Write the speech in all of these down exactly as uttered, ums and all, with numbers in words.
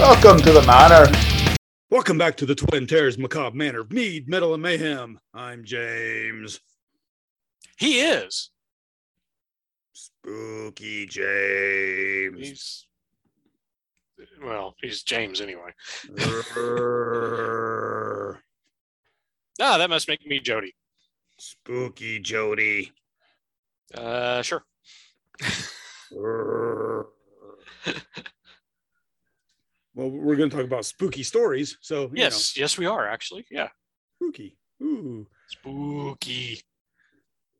Welcome to the Manor. Welcome back to the Twin Terrors Macabre Manor of Mead, Metal, and Mayhem. I'm James. He is. Spooky James. He's, well, he's James anyway. Ah, that must make me Jody. Spooky Jody. Uh, sure. Well, we're going to talk about spooky stories. So you yes, know. yes, we are actually. Yeah, spooky. Ooh, spooky.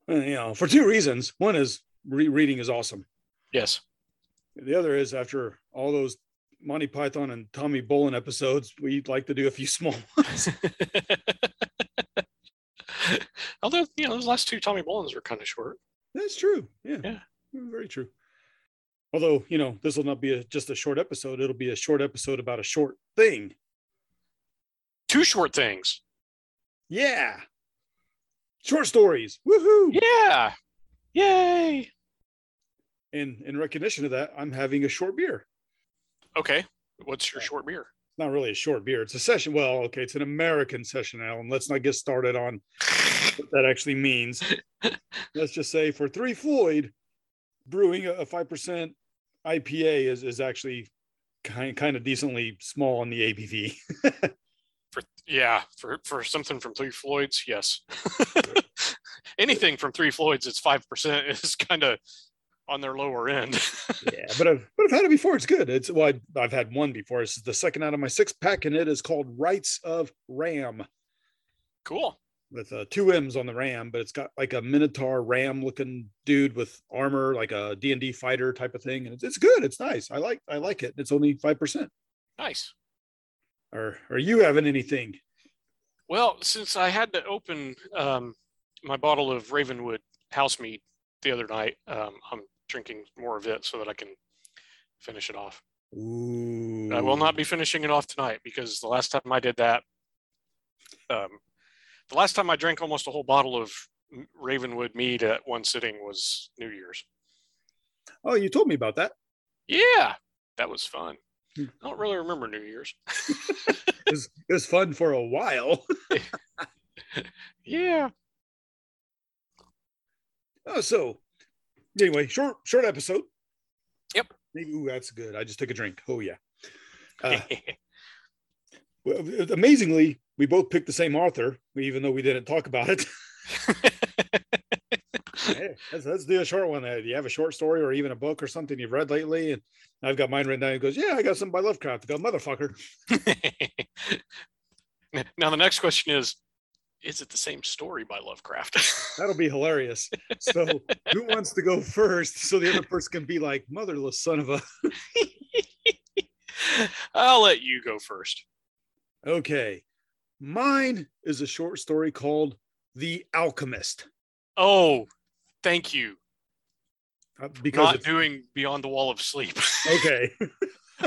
Uh, you know, for two reasons. One is rereading is awesome. Yes. The other is after all those Monty Python and Tommy Bolin episodes, we'd like to do a few small ones. Although, you know, those last two Tommy Bolins were kind of short. That's true. Yeah. Yeah. Very true. Although, you know, this will not be a, just a short episode. It'll be a short episode about a short thing. Two short things. Yeah. Short stories. Woohoo. Yeah. Yay. And in recognition of that, I'm having a short beer. Okay. What's your short beer? It's not really a short beer. It's a session. Well, okay. It's an American session, Alan. Let's not get started on what that actually means. Let's just say for Three Floyd, brewing a five percent I P A is, is actually kind, kind of decently small on the A B V. for, yeah, for, for something from Three Floyds, yes. Anything from Three Floyds, it's five percent is kind of on their lower end. Yeah, but I've, but I've had it before. It's good. It's well, I've, I've had one before. It's the second out of my six pack, and it is called Rites of Ram. Cool. With uh, two M's on the Ram, but it's got like a Minotaur Ram looking dude with armor, like a D and D fighter type of thing. And it's, it's good. It's nice. I like, I like it. It's only five percent. Nice. Are, are you having anything? Well, since I had to open um, my bottle of Ravenwood house mead the other night, um, I'm drinking more of it so that I can finish it off. Ooh. I will not be finishing it off tonight because the last time I did that, um, The last time I drank almost a whole bottle of Ravenwood mead at one sitting was New Year's. Oh, you told me about that. Yeah, that was fun. I don't really remember New Year's. It was, it was fun for a while. Yeah. Oh, so anyway, short short episode. Yep. Ooh, that's good. I just took a drink. Oh, yeah. Uh, well, amazingly, we both picked the same author, even though we didn't talk about it. Hey, let's, let's do a short one. Do you have a short story or even a book or something you've read lately? And I've got mine written down. He goes, yeah, I got something by Lovecraft. I go, motherfucker. Now, the next question is, is it the same story by Lovecraft? That'll be hilarious. So who wants to go first so the other person can be like, motherless son of a... I'll let you go first. Okay. Mine is a short story called The Alchemist. Oh, thank you. Uh, because Not it's... doing Beyond the Wall of Sleep. Okay.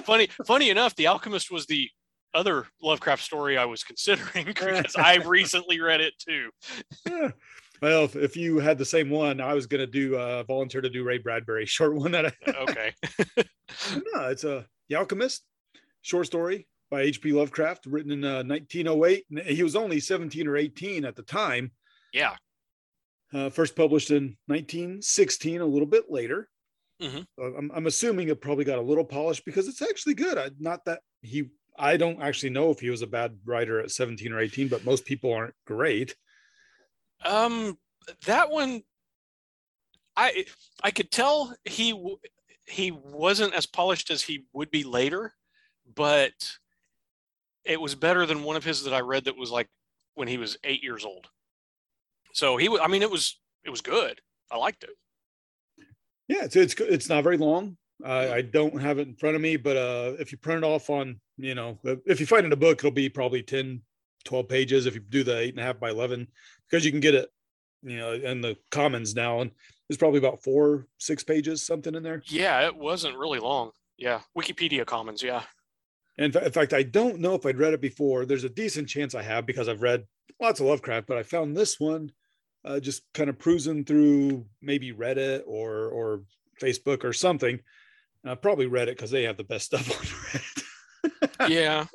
funny funny enough, The Alchemist was the other Lovecraft story I was considering because I've recently read it too. Yeah. Well, if, if you had the same one, I was going to do uh, volunteer to do Ray Bradbury's short one. That I... Okay. No, it's a uh, The Alchemist short story by H P Lovecraft, written in uh, nineteen oh eight. He was only seventeen or eighteen at the time. Yeah. Uh, first published in nineteen sixteen, a little bit later. Mm-hmm. So I'm, I'm assuming it probably got a little polished because it's actually good. I, not that he, I don't actually know if he was a bad writer at seventeen or eighteen, but most people aren't great. Um, that one, I I could tell he he wasn't as polished as he would be later, but it was better than one of his that I read that was like when he was eight years old. So he was, I mean, it was, it was good. I liked it. Yeah. It's, it's, it's not very long. Uh, I don't have it in front of me, but uh, if you print it off on, you know, if you find it in a book, it'll be probably ten, twelve pages. If you do the eight and a half by eleven, because you can get it, you know, in the commons now. And it's probably about four, six pages, something in there. Yeah. It wasn't really long. Yeah. Wikipedia commons. Yeah. And in fact, I don't know if I'd read it before. There's a decent chance I have because I've read lots of Lovecraft, but I found this one uh, just kind of cruising through maybe Reddit or or Facebook or something. And I probably read it because they have the best stuff on Reddit. Yeah.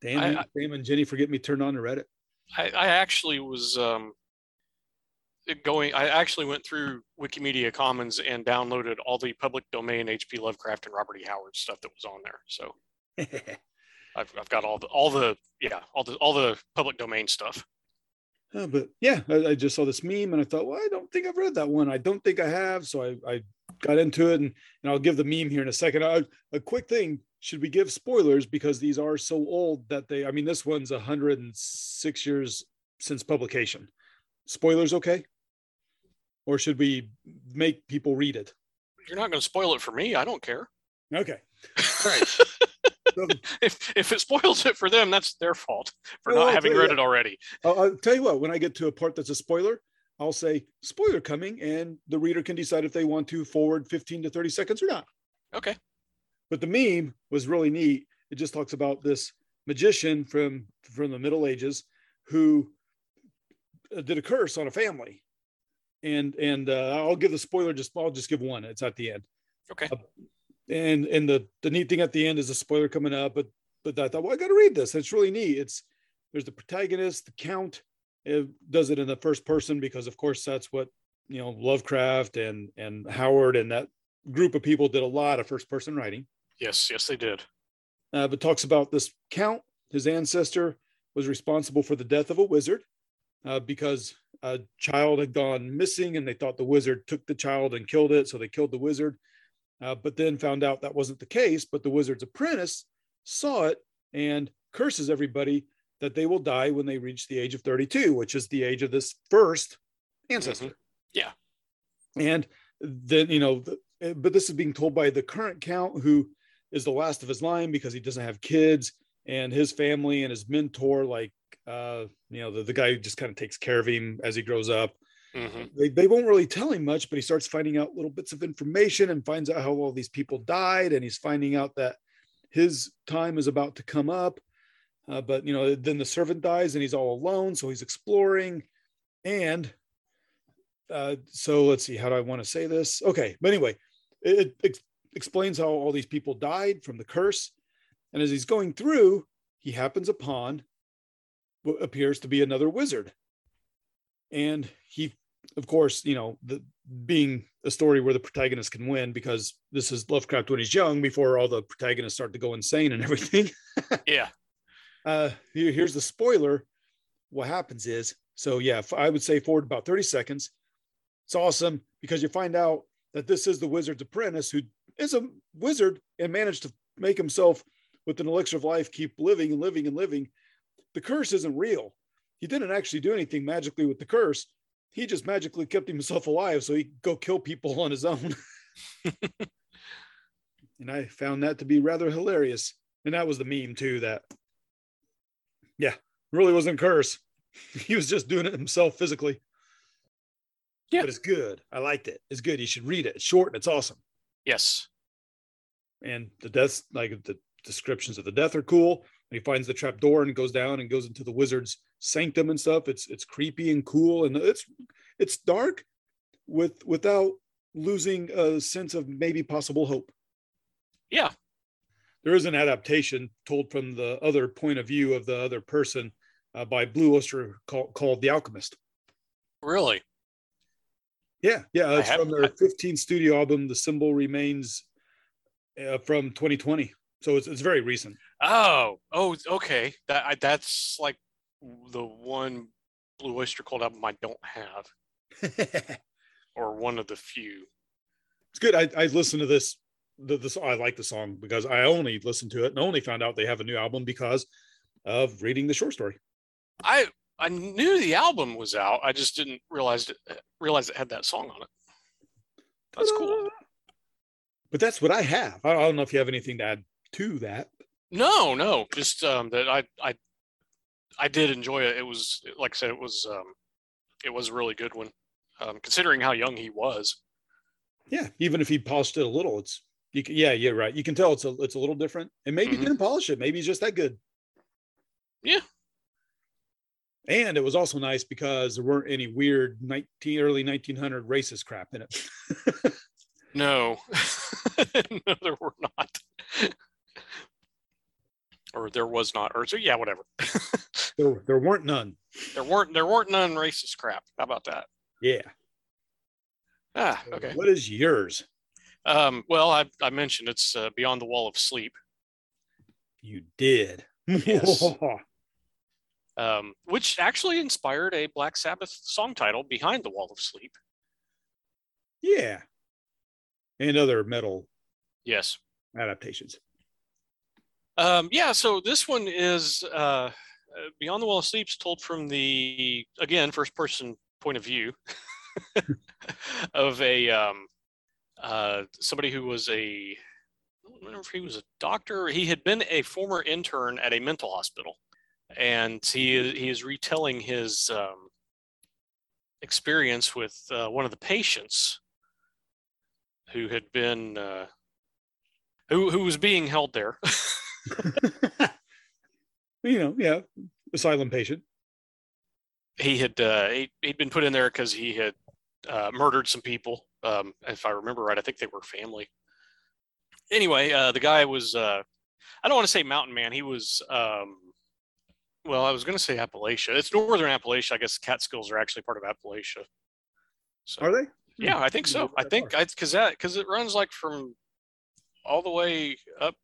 Damn, Damn and Jenny, forget me, turned on to Reddit. I, I actually was um, going, I actually went through Wikimedia Commons and downloaded all the public domain H P. Lovecraft and Robert E. Howard stuff that was on there. So I've, I've got all the, all the, yeah, all the, all the public domain stuff. Uh, but yeah, I, I just saw this meme and I thought, well, I don't think I've read that one. I don't think I have. So I, I got into it, and, and I'll give the meme here in a second. I, a quick thing. Should we give spoilers? Because these are so old that they, I mean, this one's one hundred six years since publication. Spoilers, okay? Or should we make people read it? You're not going to spoil it for me. I don't care. Okay. All right. so, if if it spoils it for them, that's their fault for well, not I'll having read you, it already. I'll, I'll tell you what, when I get to a part that's a spoiler, I'll say spoiler coming, and the reader can decide if they want to forward fifteen to thirty seconds or not. Okay. But the meme was really neat. It just talks about this magician from, from the Middle Ages who did a curse on a family. And and uh, I'll give the spoiler, just I'll just give one. It's at the end. Okay. Uh, and and the, the neat thing at the end is a spoiler coming up. But but I thought, well, I got to read this. It's really neat. It's there's the protagonist, the count, it does it in the first person because, of course, that's what, you know, Lovecraft and and Howard and that group of people did a lot of first person writing. Yes, yes, they did. Uh, but talks about this count, his ancestor was responsible for the death of a wizard uh, because a child had gone missing and they thought the wizard took the child and killed it. So they killed the wizard, uh, but then found out that wasn't the case. But the wizard's apprentice saw it and curses everybody that they will die when they reach the age of thirty-two, which is the age of this first ancestor. Mm-hmm. Yeah. And then, you know, the, but this is being told by the current count, who is the last of his line because he doesn't have kids, and his family and his mentor, like, uh, you know, the, the guy who just kind of takes care of him as he grows up. Mm-hmm. They, they won't really tell him much, but he starts finding out little bits of information and finds out how all these people died. And he's finding out that his time is about to come up. Uh, but, you know, then the servant dies and he's all alone. So he's exploring. And uh, so let's see, how do I want to say this? Okay. But anyway, It ex- explains how all these people died from the curse. And as he's going through, he happens upon what appears to be another wizard. And he, of course, you know, the, being a story where the protagonist can win, because this is Lovecraft when he's young, before all the protagonists start to go insane and everything. Yeah. Uh, here, here's the spoiler. What happens is, so yeah, I would say forward about thirty seconds. It's awesome because you find out that this is the wizard's apprentice who is a wizard and managed to make himself with an elixir of life, keep living and living and living. The curse isn't real. He didn't actually do anything magically with the curse. He just magically kept himself alive so he could go kill people on his own. And I found that to be rather hilarious. And that was the meme too, that, yeah, really wasn't a curse. He was just doing it himself physically. Yeah. But it's good. I liked it. It's good. You should read it. It's short and it's awesome. Yes. And the deaths, like the descriptions of the death are cool. And he finds the trap door and goes down and goes into the wizard's sanctum and stuff. It's it's creepy and cool. And it's it's dark with without losing a sense of maybe possible hope. Yeah. There is an adaptation told from the other point of view of the other person uh, by Blue Oyster Cult called The Alchemist. Really? Yeah, yeah, it's from their fifteenth studio album, The Symbol Remains, uh, from twenty twenty. So it's it's very recent. Oh, oh, okay. That I, that's like the one Blue Oyster Cult album I don't have, or one of the few. It's good. I I listened to this. The, this I like the song because I only listened to it and only found out they have a new album because of reading the short story. I. I knew the album was out. I just didn't realize it, realize it had that song on it. That's Ta-da. Cool. But that's what I have. I don't know if you have anything to add to that. No, no. Just um, that I, I, I did enjoy it. It was, like I said, it was, um, it was a really good one, um, considering how young he was. Yeah, even if he polished it a little, it's you can, yeah, yeah, right. You can tell it's a, it's a little different. And maybe mm-hmm. he didn't polish it. Maybe he's just that good. Yeah. And it was also nice because there weren't any weird nineteen, early nineteen hundred racist crap in it. No. No, there were not. Or there was not, or so yeah, whatever. there, there weren't none. There weren't there weren't none racist crap. How about that? Yeah. Ah, okay. What is yours? Um, well, I I mentioned it's uh, Beyond the Wall of Sleep. You did. Yes. um, which actually inspired a Black Sabbath song title, Behind the Wall of Sleep. Yeah. And other metal. Yes. Adaptations. Um, yeah, so this one is uh, Beyond the Wall of Sleep, told from the, again, first-person point of view of a um, uh, somebody who was a, I don't remember if he was a doctor. He had been a former intern at a mental hospital, and he is, he is retelling his um, experience with uh, one of the patients who had been, uh, who who was being held there. you know yeah asylum patient. He had uh he, he'd been put in there because he had uh murdered some people. Um if I remember right, I think they were family. Anyway, uh the guy was uh I don't want to say mountain man. He was um well I was gonna say Appalachia. It's northern Appalachia, I guess. Catskills are actually part of Appalachia, so are they? Yeah, I think so. I think I because that because it runs like from all the way up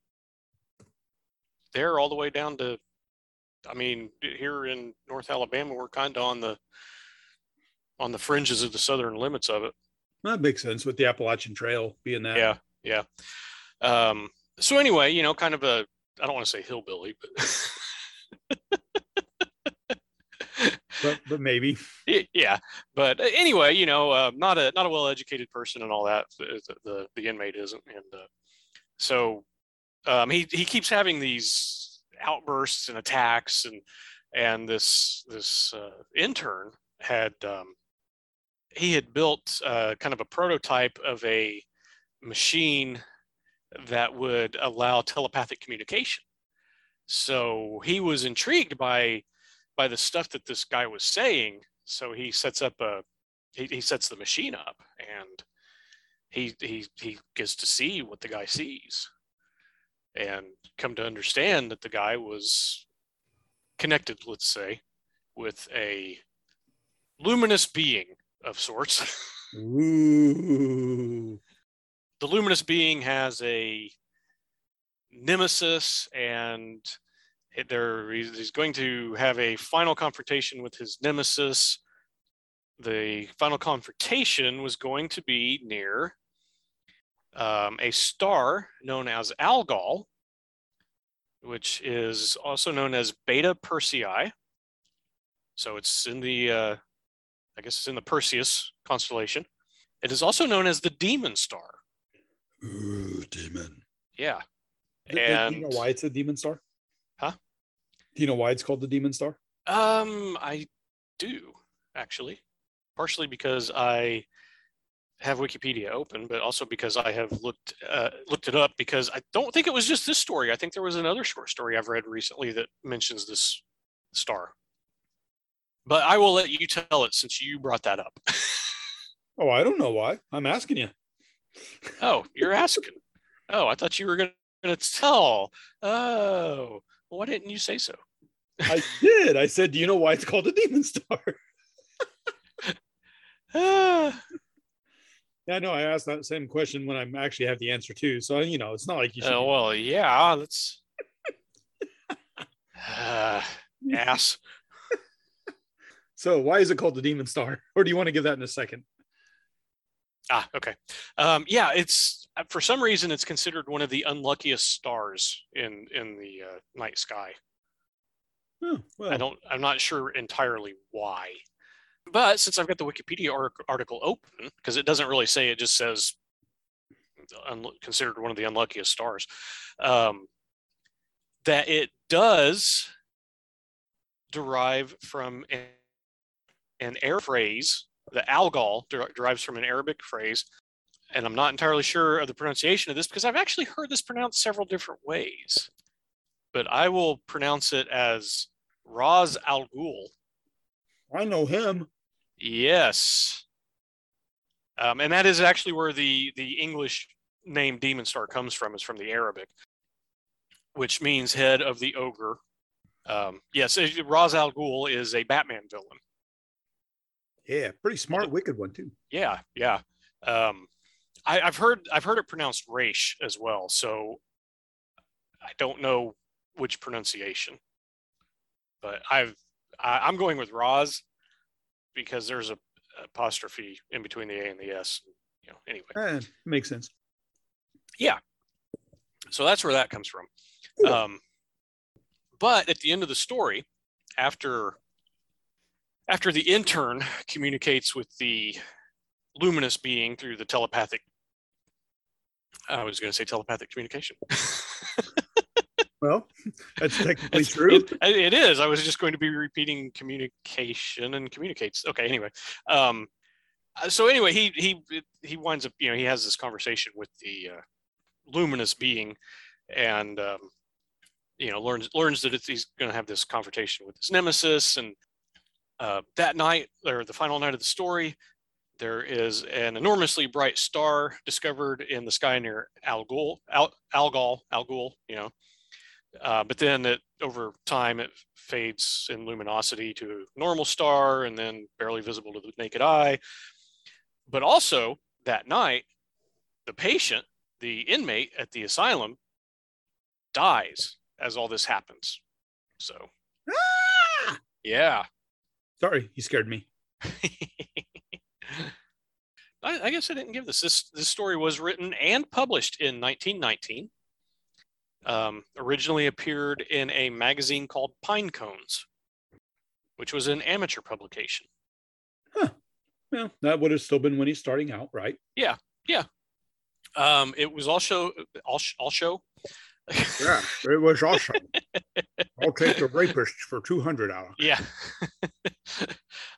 there all the way down to, I mean, here in North Alabama, we're kind of on the on the fringes of the southern limits of it. That makes sense with the Appalachian Trail being that. Yeah, yeah. Um, so anyway, you know, kind of a, I don't want to say hillbilly, but but, but maybe. Yeah, but anyway, you know, uh, not a not a well-educated person and all that. The the, the inmate isn't, and uh, so. Um, he, he keeps having these outbursts and attacks, and and this this uh, intern had um, he had built uh, kind of a prototype of a machine that would allow telepathic communication. So he was intrigued by by the stuff that this guy was saying. So he sets up a he, he sets the machine up, and he he he gets to see what the guy sees. And come to understand that the guy was connected, let's say, with a luminous being of sorts. Ooh. The luminous being has a nemesis, and there he's going to have a final confrontation with his nemesis. The final confrontation was going to be near Um, a star known as Algol, which is also known as Beta Persei. So it's in the, uh, I guess it's in the Perseus constellation. It is also known as the demon star. Ooh, demon. Yeah. Do, and, do you know why it's a demon star? Huh? Do you know why it's called the demon star? Um, I do, actually. Partially because I have Wikipedia open, but also because I have looked uh, looked it up, because I don't think it was just this story. I think there was another short story I've read recently that mentions this star. But I will let you tell it since you brought that up. Oh, I don't know why. I'm asking you. Oh, you're asking. Oh, I thought you were going to tell. Oh, well, why didn't you say so? I did. I said, do you know why it's called the demon star? uh, Yeah, no, I asked that same question when I actually have the answer too. So, you know, it's not like you should. Oh, uh, well, yeah, that's uh, ass. So why is it called the demon star? Or do you want to give that in a second? Ah, okay. Um, yeah, it's, for some reason, it's considered one of the unluckiest stars in, in the uh, night sky. Oh, well. I don't, I'm not sure entirely why. But since I've got the Wikipedia article open, because it doesn't really say, it just says un- considered one of the unluckiest stars, um, that it does derive from an, an Arab phrase. The Algol der- derives from an Arabic phrase, and I'm not entirely sure of the pronunciation of this because I've actually heard this pronounced several different ways. But I will pronounce it as Raz al-Ghul. I know him. Yes. Um, and that is actually where the, the English name Demon Star comes from, is from the Arabic. which means head of the ogre. Um, yes, Raz al-Ghul is a Batman villain. Yeah, pretty smart, wicked one too. Yeah, yeah. Um, I, I've heard I've heard it pronounced Raish as well, so I don't know which pronunciation, but I've I, I'm going with Raz because there's a apostrophe in between the A and the S. You know, anyway, eh, makes sense. Yeah, so that's where that comes from. Cool. Um, but at the end of the story, after. After the intern communicates with the luminous being through the telepathic, I was going to say telepathic communication. Well, that's technically it's, true. It, it is. I was just going to be repeating communication and communicates. Okay. Anyway. Um, so anyway, he, he, he winds up, you know, he has this conversation with the uh, luminous being and, um, you know, learns, learns that it's, he's going to have this confrontation with his nemesis. And, Uh, that night, or the final night of the story, there is an enormously bright star discovered in the sky near Algol, Al- Algol, Algol, you know. Uh, but then it, over time, it fades in luminosity to a normal star and then barely visible to the naked eye. But also, that night, the patient, the inmate at the asylum, dies as all this happens. So, ah! Yeah. Sorry, you scared me. I, I guess I didn't give this. This this story was written and published in nineteen nineteen. Um, originally appeared in a magazine called Pine Cones, which was an amateur publication. Huh. Well, that would have still been when he's starting out, right? Yeah, yeah. Um, it was also also. Yeah, it was awesome. I'll take the rapist for two hundred dollars. Yeah.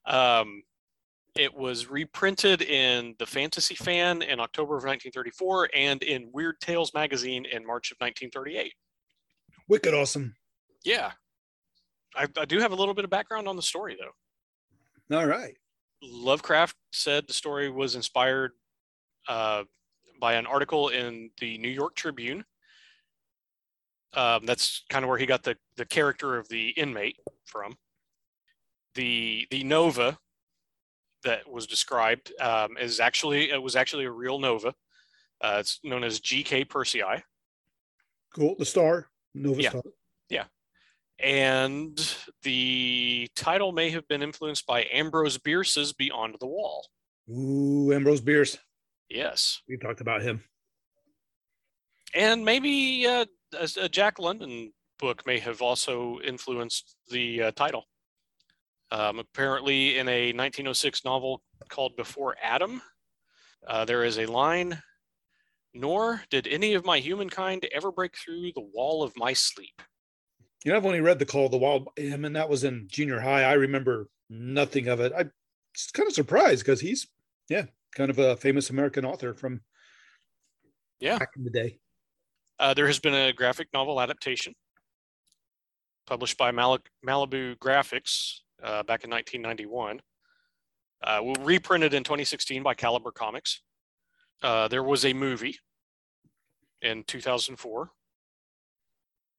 um, it was reprinted in The Fantasy Fan in October of nineteen thirty-four and in Weird Tales Magazine in March of nineteen thirty-eight. Wicked awesome. Yeah. I, I do have a little bit of background on the story, though. All right. Lovecraft said the story was inspired uh, by an article in the New York Tribune. Um, that's kind of where he got the, the character of the inmate from. The the nova that was described um, is actually it was actually a real nova. Uh, it's known as G K Persei. Cool, the star nova yeah. star. Yeah, and the title may have been influenced by Ambrose Bierce's Beyond the Wall. Ooh, Ambrose Bierce. Yes, we talked about him. And maybe uh, a Jack London book may have also influenced the uh, title. Um, apparently, in a nineteen oh six novel called Before Adam, uh, there is a line, "Nor did any of my humankind ever break through the wall of my sleep." You know, I've only read The Call of the Wild. I mean, that was in junior high. I remember nothing of it. I'm kind of surprised because he's, yeah, kind of a famous American author from yeah. back in the day. Uh, there has been a graphic novel adaptation published by Mal- Malibu Graphics uh, back in nineteen ninety-one. Uh, well, reprinted in twenty sixteen by Caliber Comics. Uh, there was a movie in two thousand four.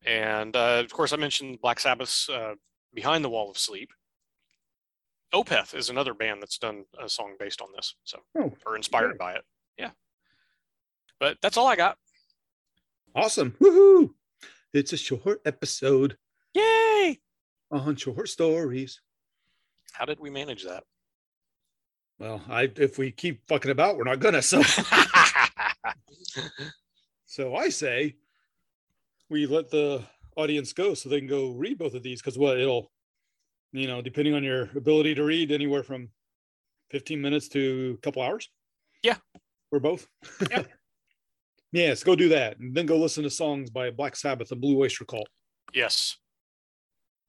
And, uh, of course, I mentioned Black Sabbath's uh, Behind the Wall of Sleep. Opeth is another band that's done a song based on this, so oh, or inspired yeah. by it. Yeah. But that's all I got. Awesome. Woohoo! It's a short episode. Yay! On short stories. How did we manage that? Well, I if we keep fucking about, we're not gonna. So, so I say we let the audience go so they can go read both of these because what it'll, you know, depending on your ability to read, anywhere from fifteen minutes to a couple hours. Yeah. Or both. Yeah. Yes, go do that. And then go listen to songs by Black Sabbath and Blue Oyster Cult. Yes.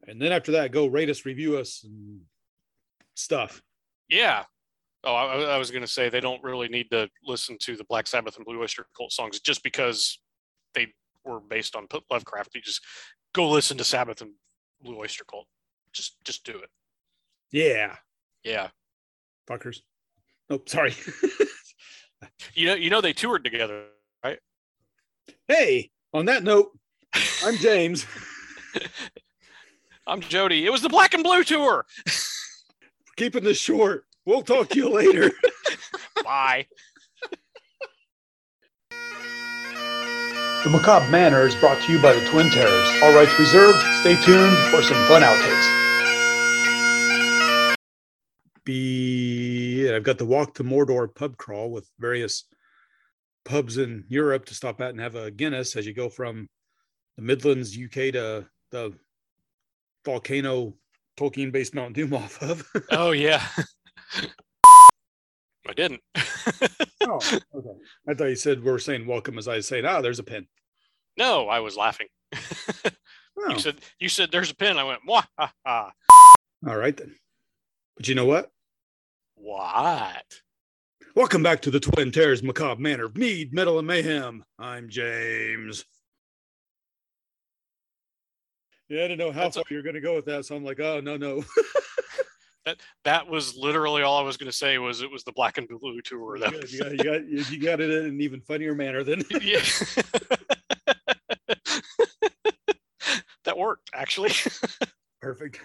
And then after that, go rate us, review us, and stuff. Yeah. Oh, I, I was going to say they don't really need to listen to the Black Sabbath and Blue Oyster Cult songs just because they were based on Lovecraft. You just go listen to Sabbath and Blue Oyster Cult. Just just do it. Yeah. Yeah. Fuckers. Oh, sorry. you know, You know they toured together. Hey, on that note, I'm James. I'm Jody. It was the Black and Blue Tour. Keeping this short. We'll talk to you later. Bye. The Macabre Manor is brought to you by the Twin Terrors. All rights reserved. Stay tuned for some fun outtakes. Be, and I've got the Walk to Mordor pub crawl with various pubs in Europe to stop at and have a Guinness as you go from the Midlands, U K, to the volcano Tolkien-based Mount Doom off of. Oh, yeah. I didn't. Oh, okay. I thought you said we were saying welcome as I was saying, ah, there's a pin. No, I was laughing. Oh. You said, you said there's a pin. I went, wah, ha, ha. All right, then. But you know what? What? Welcome back to the Twin Terrors Macabre Manor. Mead, Metal, and Mayhem. I'm James. Yeah, I didn't know how That's far a- you were going to go with that, so I'm like, oh, no, no. that that was literally all I was going to say was it was the Black and Blue Tour. That you, got, you, got, you, got, you got it in an even funnier manner than... Yeah. That worked, actually. Perfect.